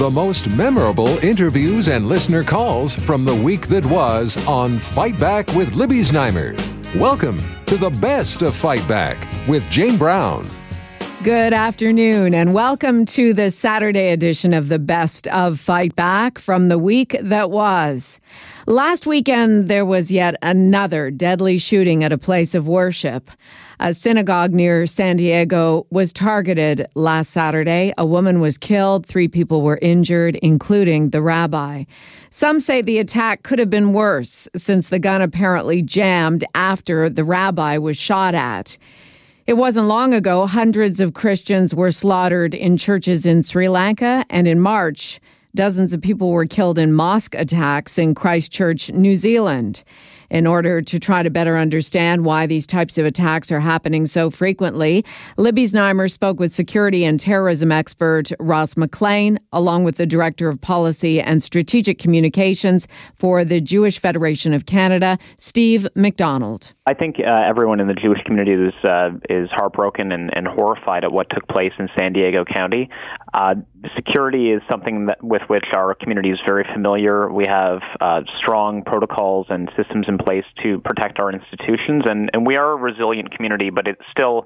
the most memorable interviews and listener calls from the week that was on Fight Back with Libby Znaimer. Welcome to the best of Fight Back with Jane Brown. Good afternoon and welcome to the Saturday edition of the Best of Fight Back from the week that was. Last weekend, there was yet another deadly shooting at a place of worship. A synagogue near San Diego was targeted last Saturday. A woman was killed. 3 people were injured, including the rabbi. Some say the attack could have been worse since the gun apparently jammed after the rabbi was shot at. It wasn't long ago, hundreds of Christians were slaughtered in churches in Sri Lanka, and in March, dozens of people were killed in mosque attacks in Christchurch, New Zealand. In order to try to better understand why these types of attacks are happening so frequently, Libby Znaimer spoke with security and terrorism expert Ross McLean, along with the Director of Policy and Strategic Communications for the Jewish Federation of Canada, Steve McDonald. I think everyone in the Jewish community is heartbroken and horrified at what took place in San Diego County. Security is something that with which our community is very familiar. We have strong protocols and systems in place to protect our institutions, and we are a resilient community, but it still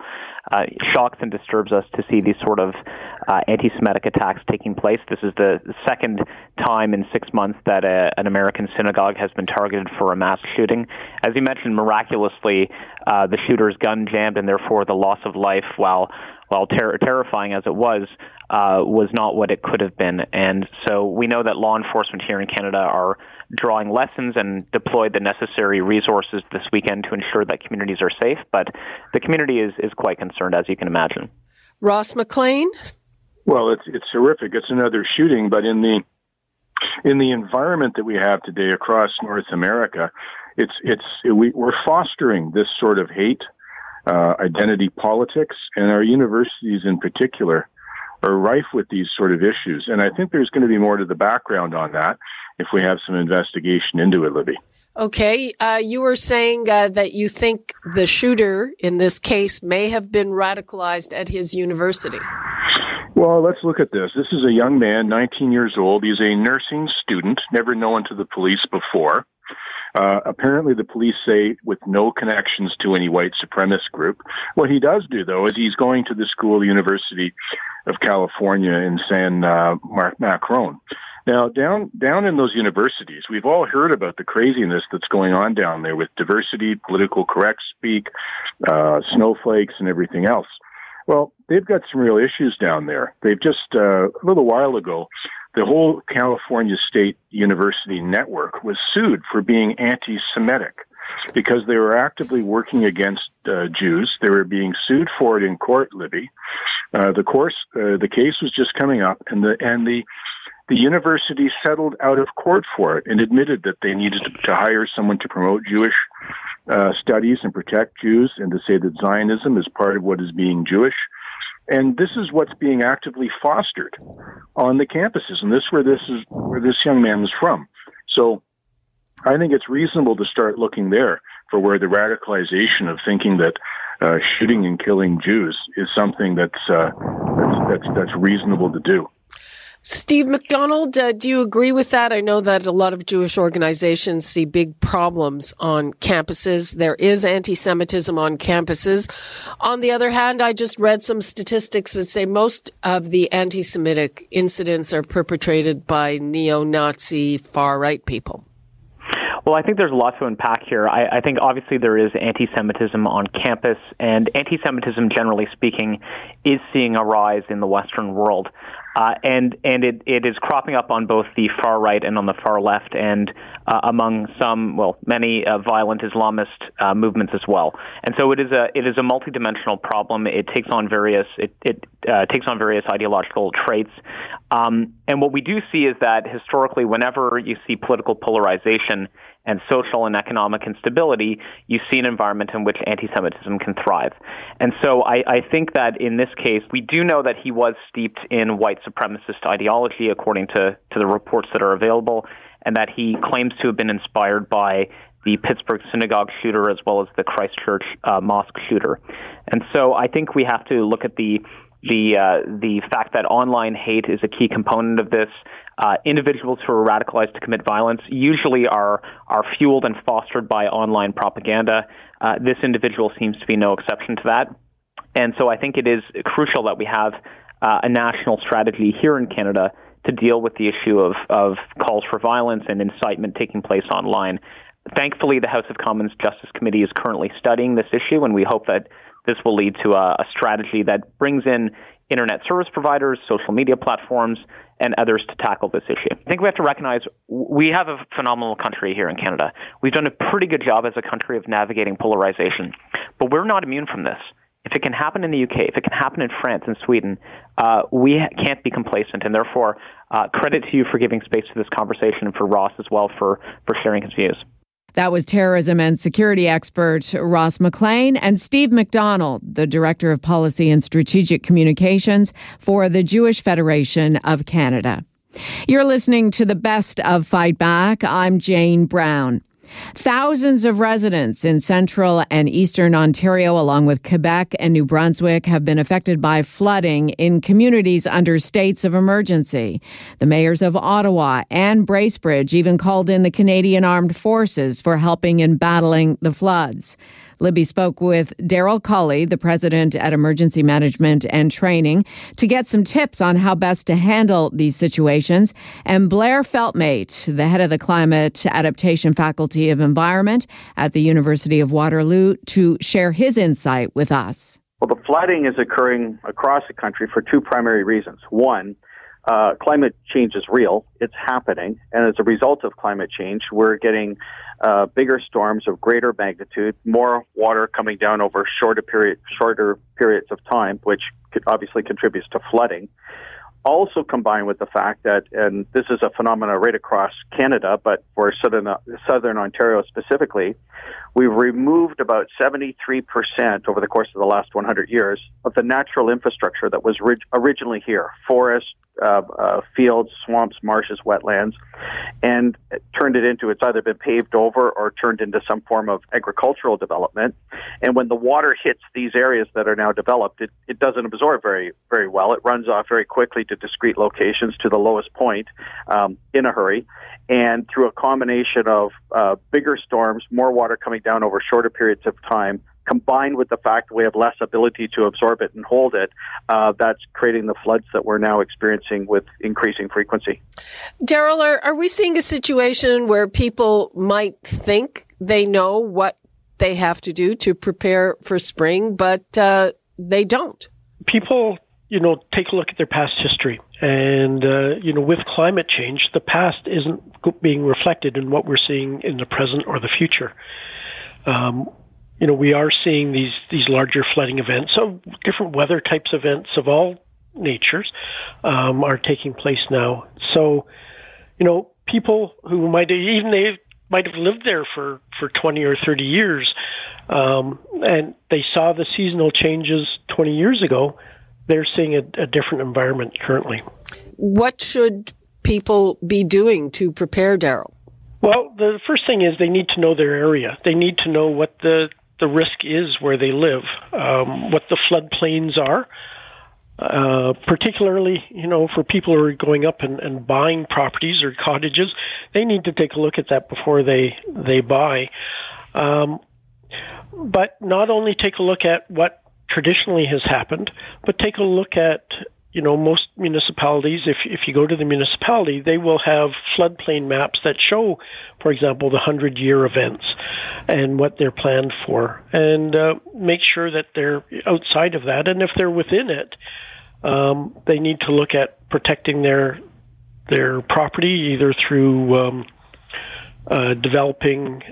shocks and disturbs us to see these sort of anti-Semitic attacks taking place. This is the second time in 6 months that an American synagogue has been targeted for a mass shooting. As you mentioned, miraculously, the shooter's gun jammed, and therefore the loss of life, while terrifying as it was not what it could have been. And so we know that law enforcement here in Canada are drawing lessons and deployed the necessary resources this weekend to ensure that communities are safe. But the community is quite concerned, as you can imagine. Ross McLean? Well, it's horrific. It's another shooting. But in the environment that we have today across North America, we're fostering this sort of hate, identity politics, and our universities in particular are rife with these sort of issues. And I think there's going to be more to the background on that if we have some investigation into it, Libby. Okay. You were saying that you think the shooter in this case may have been radicalized at his university. Well, let's look at this. This is a young man, 19 years old. He's a nursing student, never known to the police before. Apparently, the police say with no connections to any white supremacist group. What he does do, though, is he's going to the school, University of California in San Macron. Now, down in those universities, we've all heard about the craziness that's going on down there with diversity, political correct speak, snowflakes, and everything else. Well, they've got some real issues down there. They've just, a little while ago, the whole California State University network was sued for being anti-Semitic because they were actively working against Jews. They were being sued for it in court, Libby. The case was just coming up, and the university settled out of court for it and admitted that they needed to hire someone to promote Jewish studies and protect Jews, and to say that Zionism is part of what is being Jewish. And this is what's being actively fostered on the campuses, and this is where this young man is from. So I think it's reasonable to start looking there for where the radicalization of thinking that shooting and killing Jews is something that's reasonable to do. Steve McDonald, do you agree with that? I know that a lot of Jewish organizations see big problems on campuses. There is anti-Semitism on campuses. On the other hand, I just read some statistics that say most of the anti-Semitic incidents are perpetrated by neo-Nazi far-right people. Well, I think there's a lot to unpack here. I think obviously there is anti-Semitism on campus, and anti-Semitism, generally speaking, is seeing a rise in the Western world. And it is cropping up on both the far right and on the far left, and among many violent Islamist movements as well. And so it is a multidimensional problem. It takes on various ideological traits. And what we do see is that historically, whenever you see political polarization and social and economic instability, you see an environment in which anti-Semitism can thrive. And so I think that in this case, we do know that he was steeped in white supremacist ideology, according to the reports that are available, and that he claims to have been inspired by the Pittsburgh synagogue shooter as well as the Christchurch mosque shooter. And so I think we have to look at the the fact that online hate is a key component of this. Individuals who are radicalized to commit violence usually are fueled and fostered by online propaganda. This individual seems to be no exception to that. And so I think it is crucial that we have a national strategy here in Canada to deal with the issue of calls for violence and incitement taking place online. Thankfully, the House of Commons Justice Committee is currently studying this issue, and we hope that this will lead to a strategy that brings in internet service providers, social media platforms, and others to tackle this issue. I think we have to recognize we have a phenomenal country here in Canada. We've done a pretty good job as a country of navigating polarization, but we're not immune from this. If it can happen in the UK, if it can happen in France and Sweden, we can't be complacent. And therefore, credit to you for giving space to this conversation and for Ross as well for sharing his views. That was terrorism and security expert Ross McLean and Steve McDonald, the Director of Policy and Strategic Communications for the Jewish Federation of Canada. You're listening to the best of Fight Back. I'm Jane Brown. Thousands of residents in central and eastern Ontario, along with Quebec and New Brunswick, have been affected by flooding in communities under states of emergency. The mayors of Ottawa and Bracebridge even called in the Canadian Armed Forces for helping in battling the floods. Libby spoke with Daryl Culley, the president at Emergency Management and Training, to get some tips on how best to handle these situations, and Blair Feltmate, the head of the Climate Adaptation Faculty of Environment at the University of Waterloo, to share his insight with us. Well, the flooding is occurring across the country for two primary reasons. One, climate change is real. It's happening. And as a result of climate change, we're getting bigger storms of greater magnitude, more water coming down over shorter periods of time, which could obviously contributes to flooding. Also combined with the fact that, and this is a phenomenon right across Canada, but for Southern Ontario specifically, we've removed about 73% over the course of the last 100 years of the natural infrastructure that was originally here, forest, fields, swamps, marshes, wetlands, and turned it into, it's either been paved over or turned into some form of agricultural development. And when the water hits these areas that are now developed, it doesn't absorb very, very well. It runs off very quickly to discrete locations to the lowest point in a hurry. And through a combination of bigger storms, more water coming down over shorter periods of time, combined with the fact that we have less ability to absorb it and hold it, that's creating the floods that we're now experiencing with increasing frequency. Daryl, are we seeing a situation where people might think they know what they have to do to prepare for spring, but they don't? People, take a look at their past history. And, with climate change, the past isn't being reflected in what we're seeing in the present or the future. We are seeing these larger flooding events, so different weather types events of all natures are taking place now. So, people who might have lived there for 20 or 30 years, and they saw the seasonal changes 20 years ago, they're seeing a different environment currently. What should people be doing to prepare, Daryl? Well, the first thing is they need to know their area. They need to know what the risk is where they live, what the floodplains are, particularly, for people who are going up and buying properties or cottages. They need to take a look at that before they buy. But not only take a look at what traditionally has happened, but take a look at, most municipalities, if you go to the municipality, they will have floodplain maps that show, for example, the 100-year events and what they're planned for. And make sure that they're outside of that. And if they're within it, they need to look at protecting their property, either through developing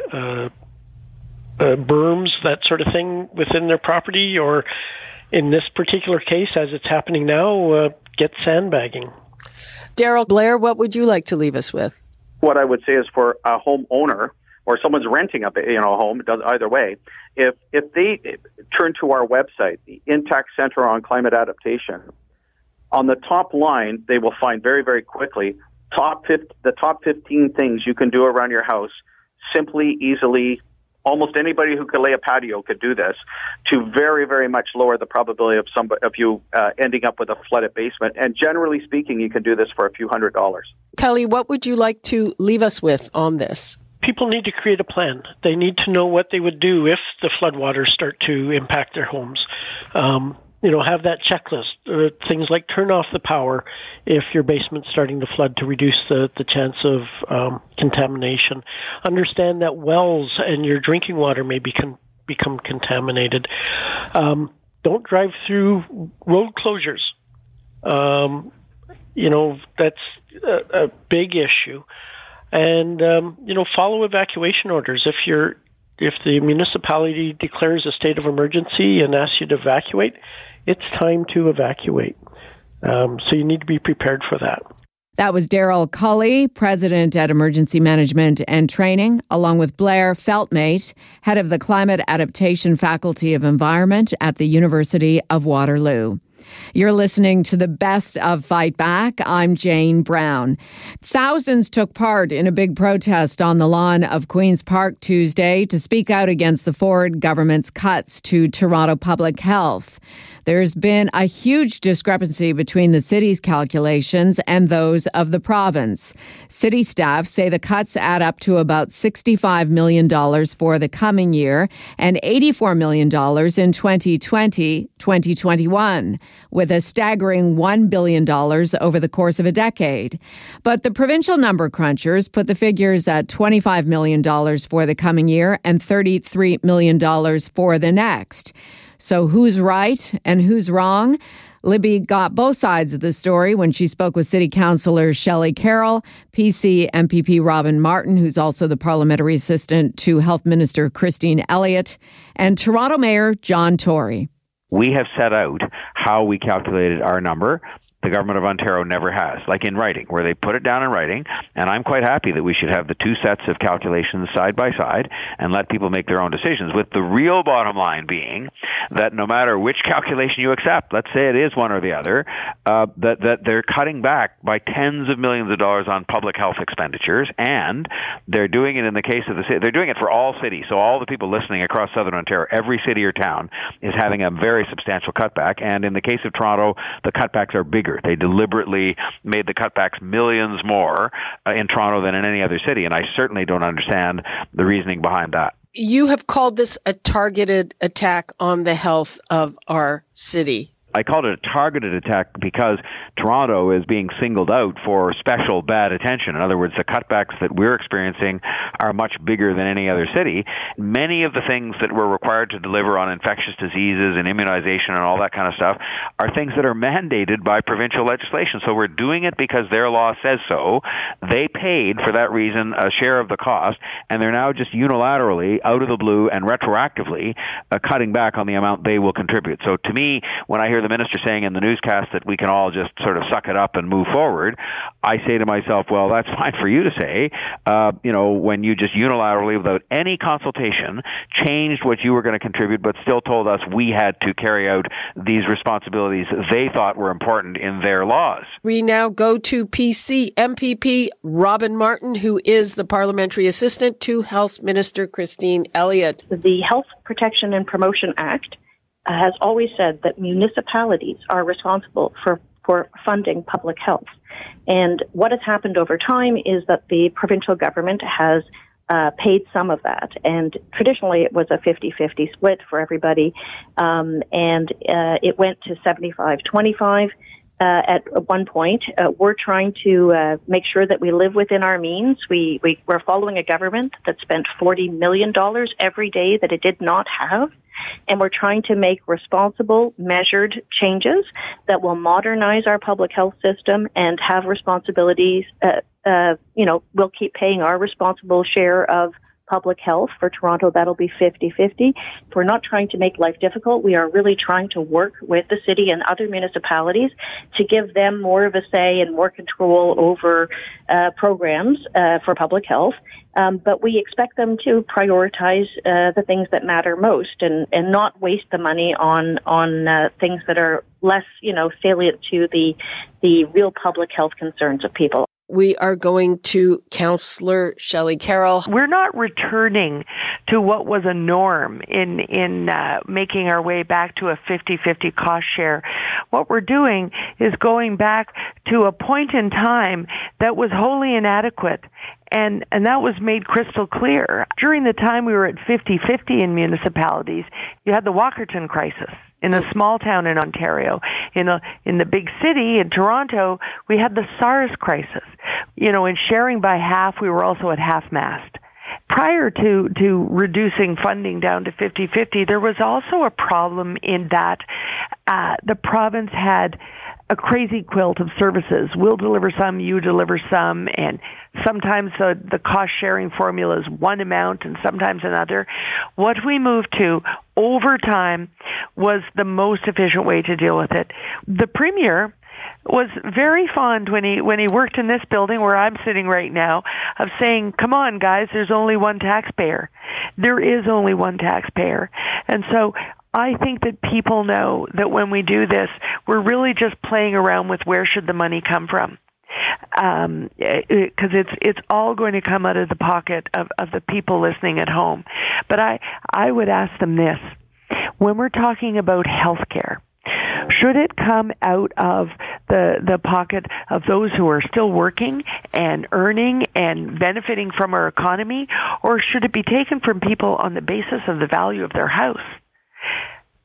berms, that sort of thing, within their property, or in this particular case, as it's happening now, get sandbagging. Daryl, Blair, what would you like to leave us with? What I would say is for a homeowner or someone's renting a home, it does either way, if they turn to our website, the Intact Center on Climate Adaptation, on the top line, they will find very, very quickly the top 15 things you can do around your house, simply, easily, almost anybody who could lay a patio could do this, to very, very much lower the probability of you ending up with a flooded basement. And generally speaking, you can do this for a few $100s. Kelly, what would you like to leave us with on this? People need to create a plan. They need to know what they would do if the floodwaters start to impact their homes. Have that checklist. Things like turn off the power if your basement's starting to flood to reduce the chance of contamination. Understand that wells and your drinking water may become contaminated. Don't drive through road closures. That's a big issue. And, follow evacuation orders. If the municipality declares a state of emergency and asks you to evacuate, it's time to evacuate. So you need to be prepared for that. That was Daryl Culley, president at Emergency Management and Training, along with Blair Feltmate, head of the Climate Adaptation Faculty of Environment at the University of Waterloo. You're listening to the best of Fight Back. I'm Jane Brown. Thousands took part in a big protest on the lawn of Queen's Park Tuesday to speak out against the Ford government's cuts to Toronto public health. There's been a huge discrepancy between the city's calculations and those of the province. City staff say the cuts add up to about $65 million for the coming year and $84 million in 2020-2021, with a staggering $1 billion over the course of a decade. But the provincial number crunchers put the figures at $25 million for the coming year and $33 million for the next. So who's right and who's wrong? Libby got both sides of the story when she spoke with City Councillor Shelley Carroll, PC MPP Robin Martin, who's also the Parliamentary Assistant to Health Minister Christine Elliott, and Toronto Mayor John Tory. We have set out how we calculated our number. The government of Ontario never has, like in writing, where they put it down in writing. And I'm quite happy that we should have the two sets of calculations side by side and let people make their own decisions, with the real bottom line being that no matter which calculation you accept, let's say it is one or the other, that they're cutting back by tens of millions of dollars on public health expenditures. And they're doing it in the case of the city. They're doing it for all cities. So all the people listening across southern Ontario, every city or town is having a very substantial cutback. And in the case of Toronto, the cutbacks are bigger. They deliberately made the cutbacks millions more in Toronto than in any other city, and I certainly don't understand the reasoning behind that. You have called this a targeted attack on the health of our city. I called it a targeted attack because Toronto is being singled out for special bad attention. In other words, the cutbacks that we're experiencing are much bigger than any other city. Many of the things that we're required to deliver on infectious diseases and immunization and all that kind of stuff are things that are mandated by provincial legislation. So we're doing it because their law says so. They paid, for that reason, a share of the cost, and they're now just unilaterally, out of the blue and retroactively, cutting back on the amount they will contribute. So to me, when I hear the minister saying in the newscast that we can all just sort of suck it up and move forward, I say to myself, well, that's fine for you to say, when you just unilaterally, without any consultation, changed what you were going to contribute, but still told us we had to carry out these responsibilities they thought were important in their laws. We now go to PC MPP Robin Martin, who is the Parliamentary Assistant to Health Minister Christine Elliott. The Health Protection and Promotion Act has always said that municipalities are responsible for funding public health. And what has happened over time is that the provincial government has paid some of that. And traditionally, it was a 50-50 split for everybody. And it went to 75-25 at one point. We're trying to make sure that we live within our means. We're following a government that spent $40 million every day that it did not have. And we're trying to make responsible, measured changes that will modernize our public health system and have responsibilities. We'll keep paying our responsible share of public health. For Toronto, that'll be 50-50. We're not trying to make life difficult. We are really trying to work with the city and other municipalities to give them more of a say and more control over programs for public health. But we expect them to prioritize the things that matter most and not waste the money on things that are less salient to the real public health concerns of people. We are going to Counselor Shelley Carroll. We're not returning to what was a norm in making our way back to a 50-50 cost share. What we're doing is going back to a point in time that was wholly inadequate. And that was made crystal clear. During the time we were at 50-50 in municipalities, you had the Walkerton crisis in a small town in Ontario. In the big city, in Toronto, we had the SARS crisis. You know, in sharing by half, we were also at half-mast. Prior to reducing funding down to 50-50, there was also a problem in that the province had a crazy quilt of services. We'll deliver some, you deliver some, and sometimes the cost-sharing formula is one amount and sometimes another. What we moved to over time was the most efficient way to deal with it. The Premier was very fond when he worked in this building where I'm sitting right now of saying, come on, guys, there's only one taxpayer. There is only one taxpayer. And so I think that people know that when we do this, we're really just playing around with where should the money come from. Because it's all going to come out of the pocket of the people listening at home. But I would ask them this. When we're talking about healthcare, should it come out of the pocket of those who are still working and earning and benefiting from our economy, or should it be taken from people on the basis of the value of their house?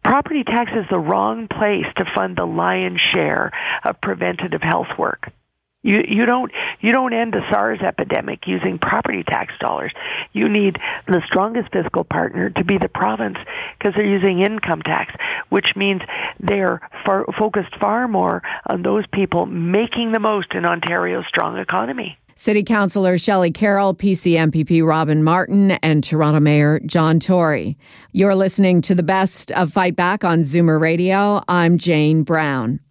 Property tax is the wrong place to fund the lion's share of preventative health work. You don't end the SARS epidemic using property tax dollars. You need the strongest fiscal partner to be the province because they're using income tax, which means they're focused far more on those people making the most in Ontario's strong economy. City Councillor Shelley Carroll, PC MPP Robin Martin, and Toronto Mayor John Tory. You're listening to the best of Fight Back on Zoomer Radio. I'm Jane Brown.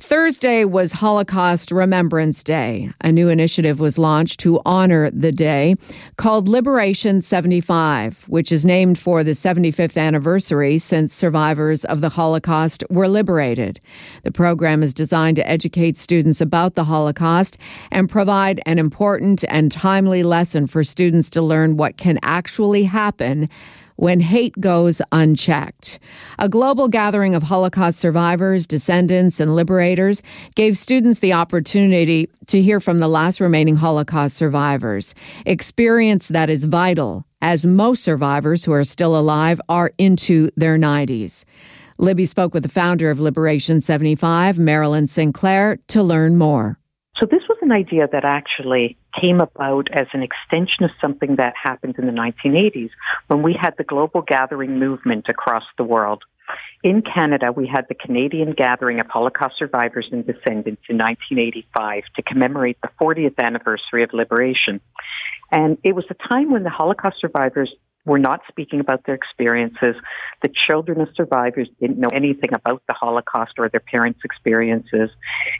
Thursday was Holocaust Remembrance Day. A new initiative was launched to honor the day called Liberation 75, which is named for the 75th anniversary since survivors of the Holocaust were liberated. The program is designed to educate students about the Holocaust and provide an important and timely lesson for students to learn what can actually happen when hate goes unchecked. A global gathering of Holocaust survivors, descendants, and liberators gave students the opportunity to hear from the last remaining Holocaust survivors, experience that is vital, as most survivors who are still alive are into their 90s. Libby spoke with the founder of Liberation 75, Marilyn Sinclair, to learn more. So this was an idea that actually came about as an extension of something that happened in the 1980s when we had the global gathering movement across the world. In Canada, we had the Canadian Gathering of Holocaust Survivors and Descendants in 1985 to commemorate the 40th anniversary of liberation. And it was a time when the Holocaust survivors were not speaking about their experiences. The children of survivors didn't know anything about the Holocaust or their parents' experiences.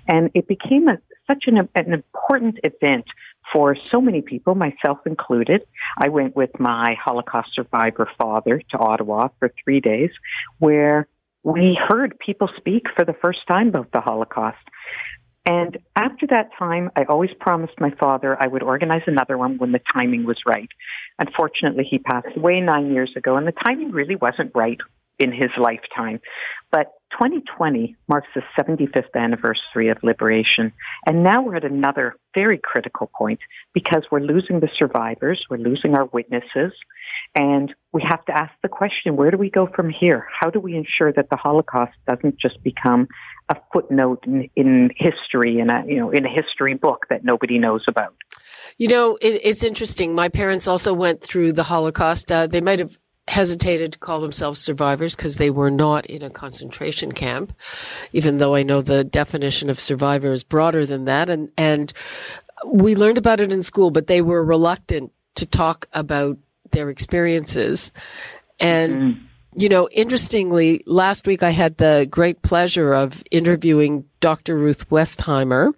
And it became such an important event for so many people, myself included. I went with my Holocaust survivor father to Ottawa for 3 days, where we heard people speak for the first time about the Holocaust. And after that time, I always promised my father I would organize another one when the timing was right. Unfortunately, he passed away 9 years ago, and the timing really wasn't right in his lifetime. But 2020 marks the 75th anniversary of liberation. And now we're at another very critical point because we're losing the survivors, we're losing our witnesses, and we have to ask the question, where do we go from here? How do we ensure that the Holocaust doesn't just become a footnote in history, in a history book that nobody knows about? You know, it's interesting. My parents also went through the Holocaust. They might have hesitated to call themselves survivors because they were not in a concentration camp, even though I know the definition of survivor is broader than that. And we learned about it in school, but they were reluctant to talk about their experiences. And, you know, interestingly, last week I had the great pleasure of interviewing Dr. Ruth Westheimer.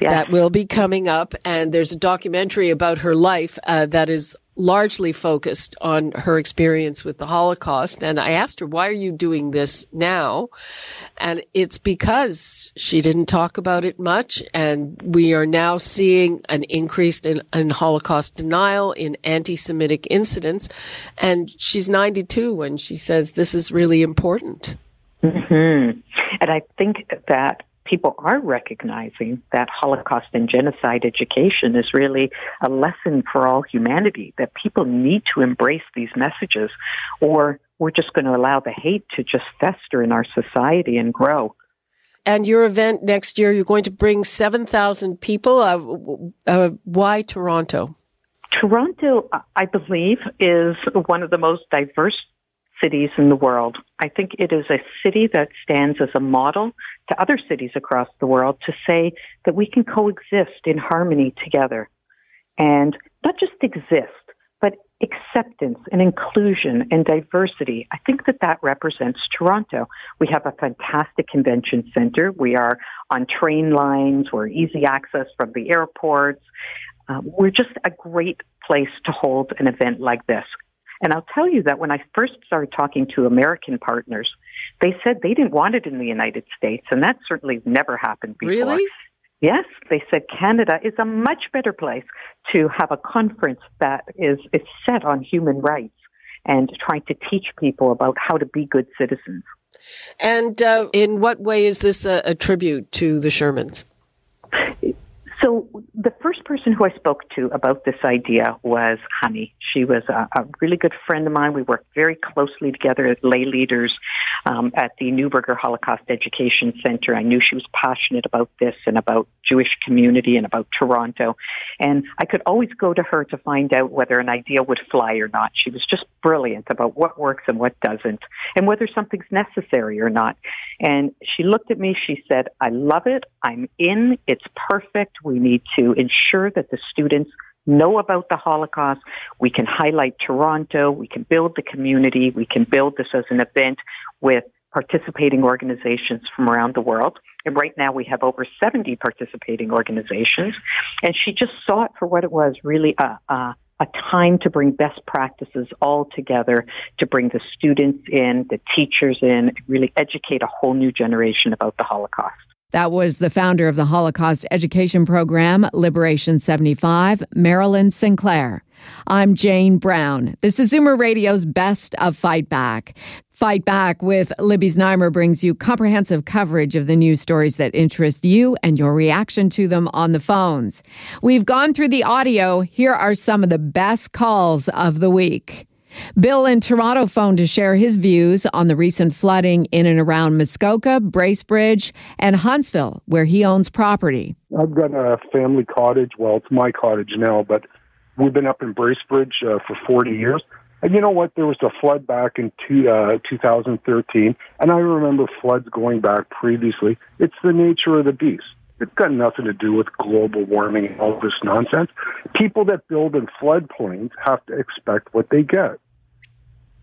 Yes. That will be coming up. And there's a documentary about her life that is largely focused on her experience with the Holocaust. And I asked her, why are you doing this now? And it's because she didn't talk about it much. And we are now seeing an increase in Holocaust denial, in anti-Semitic incidents. And she's 92 when she says this is really important. Mm-hmm. And I think that people are recognizing that Holocaust and genocide education is really a lesson for all humanity, that people need to embrace these messages, or we're just going to allow the hate to just fester in our society and grow. And your event next year, you're going to bring 7,000 people. Why Toronto? Toronto, I believe, is one of the most diverse cities in the world. I think it is a city that stands as a model to other cities across the world to say that we can coexist in harmony together, and not just exist, but acceptance and inclusion and diversity. I think that that represents Toronto. We have a fantastic convention center. We are on train lines. We're easy access from the airports. We're just a great place to hold an event like this. And I'll tell you that when I first started talking to American partners, they said they didn't want it in the United States, and that certainly never happened before. Really? Yes, they said Canada is a much better place to have a conference that is set on human rights and trying to teach people about how to be good citizens. And in what way is this a tribute to the Shermans? So the first person who I spoke to about this idea was Honey. She was a really good friend of mine. We worked very closely together as lay leaders at the Neuberger Holocaust Education Center. I knew she was passionate about this and about Jewish community and about Toronto. And I could always go to her to find out whether an idea would fly or not. She was just brilliant about what works and what doesn't, and whether something's necessary or not. And she looked at me, she said, I love it. I'm in. It's perfect. We need to ensure that the students know about the Holocaust. We can highlight Toronto. We can build the community. We can build this as an event with participating organizations from around the world. And right now we have over 70 participating organizations. And she just saw it for what it was, really a time to bring best practices all together, to bring the students in, the teachers in, really educate a whole new generation about the Holocaust. That was the founder of the Holocaust Education Program, Liberation 75, Marilyn Sinclair. I'm Jane Brown. This is Zoomer Radio's Best of Fight Back. Fight Back with Libby Znaimer brings you comprehensive coverage of the news stories that interest you and your reaction to them on the phones. We've gone through the audio. Here are some of the best calls of the week. Bill in Toronto phoned to share his views on the recent flooding in and around Muskoka, Bracebridge, and Huntsville, where he owns property. I've got a family cottage. Well, it's my cottage now, but we've been up in Bracebridge for 40 years. And you know what? There was a flood back in 2013, and I remember floods going back previously. It's the nature of the beast. It's got nothing to do with global warming and all this nonsense. People that build in floodplains have to expect what they get.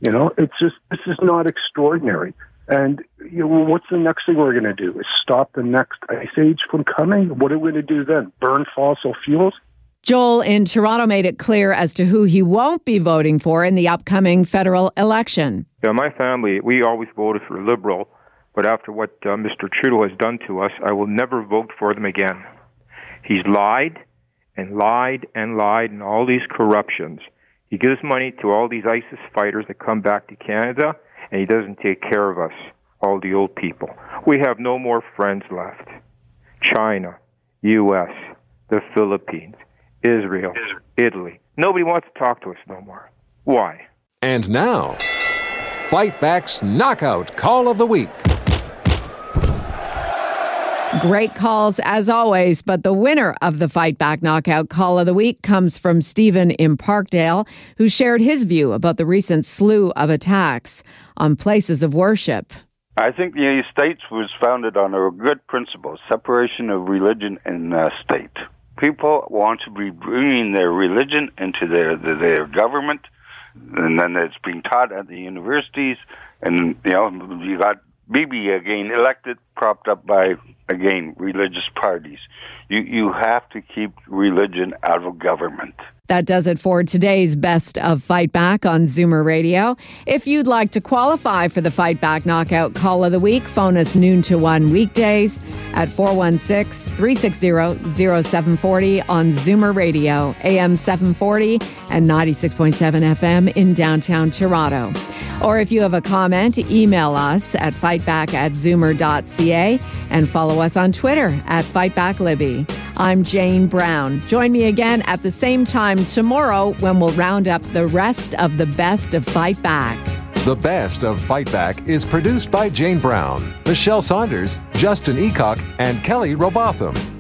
You know, it's just, this is not extraordinary. And you know, what's the next thing we're going to do? Is stop the next ice age from coming? What are we going to do then? Burn fossil fuels? Joel in Toronto made it clear as to who he won't be voting for in the upcoming federal election. Yeah, my family, we always voted for Liberal. But after what Mr. Trudeau has done to us, I will never vote for them again. He's lied and lied and lied in all these corruptions. He gives money to all these ISIS fighters that come back to Canada, and he doesn't take care of us, all the old people. We have no more friends left. China, U.S., the Philippines, Israel, Italy. Nobody wants to talk to us no more. Why? And now, Fight Back's Knockout Call of the Week. Great calls as always, but the winner of the Fight Back Knockout Call of the Week comes from Stephen in Parkdale, who shared his view about the recent slew of attacks on places of worship. I think the United States was founded on a good principle, separation of religion and state. People want to be bringing their religion into their government, and then it's being taught at the universities, and you got Bibi again elected, propped up by again, religious parties. You have to keep religion out of government. That does it for today's Best of Fight Back on Zoomer Radio. If you'd like to qualify for the Fight Back Knockout Call of the Week, phone us noon to 1 weekdays at 416-360-0740 on Zoomer Radio, AM 740 and 96.7 FM in downtown Toronto. Or if you have a comment, email us at fightback@zoomer.ca and follow us on Twitter at FightbackLibby. I'm Jane Brown. Join me again at the same time tomorrow when we'll round up the rest of the Best of Fight Back. The Best of Fight Back is produced by Jane Brown, Michelle Saunders, Justin Eacock, and Kelly Robotham.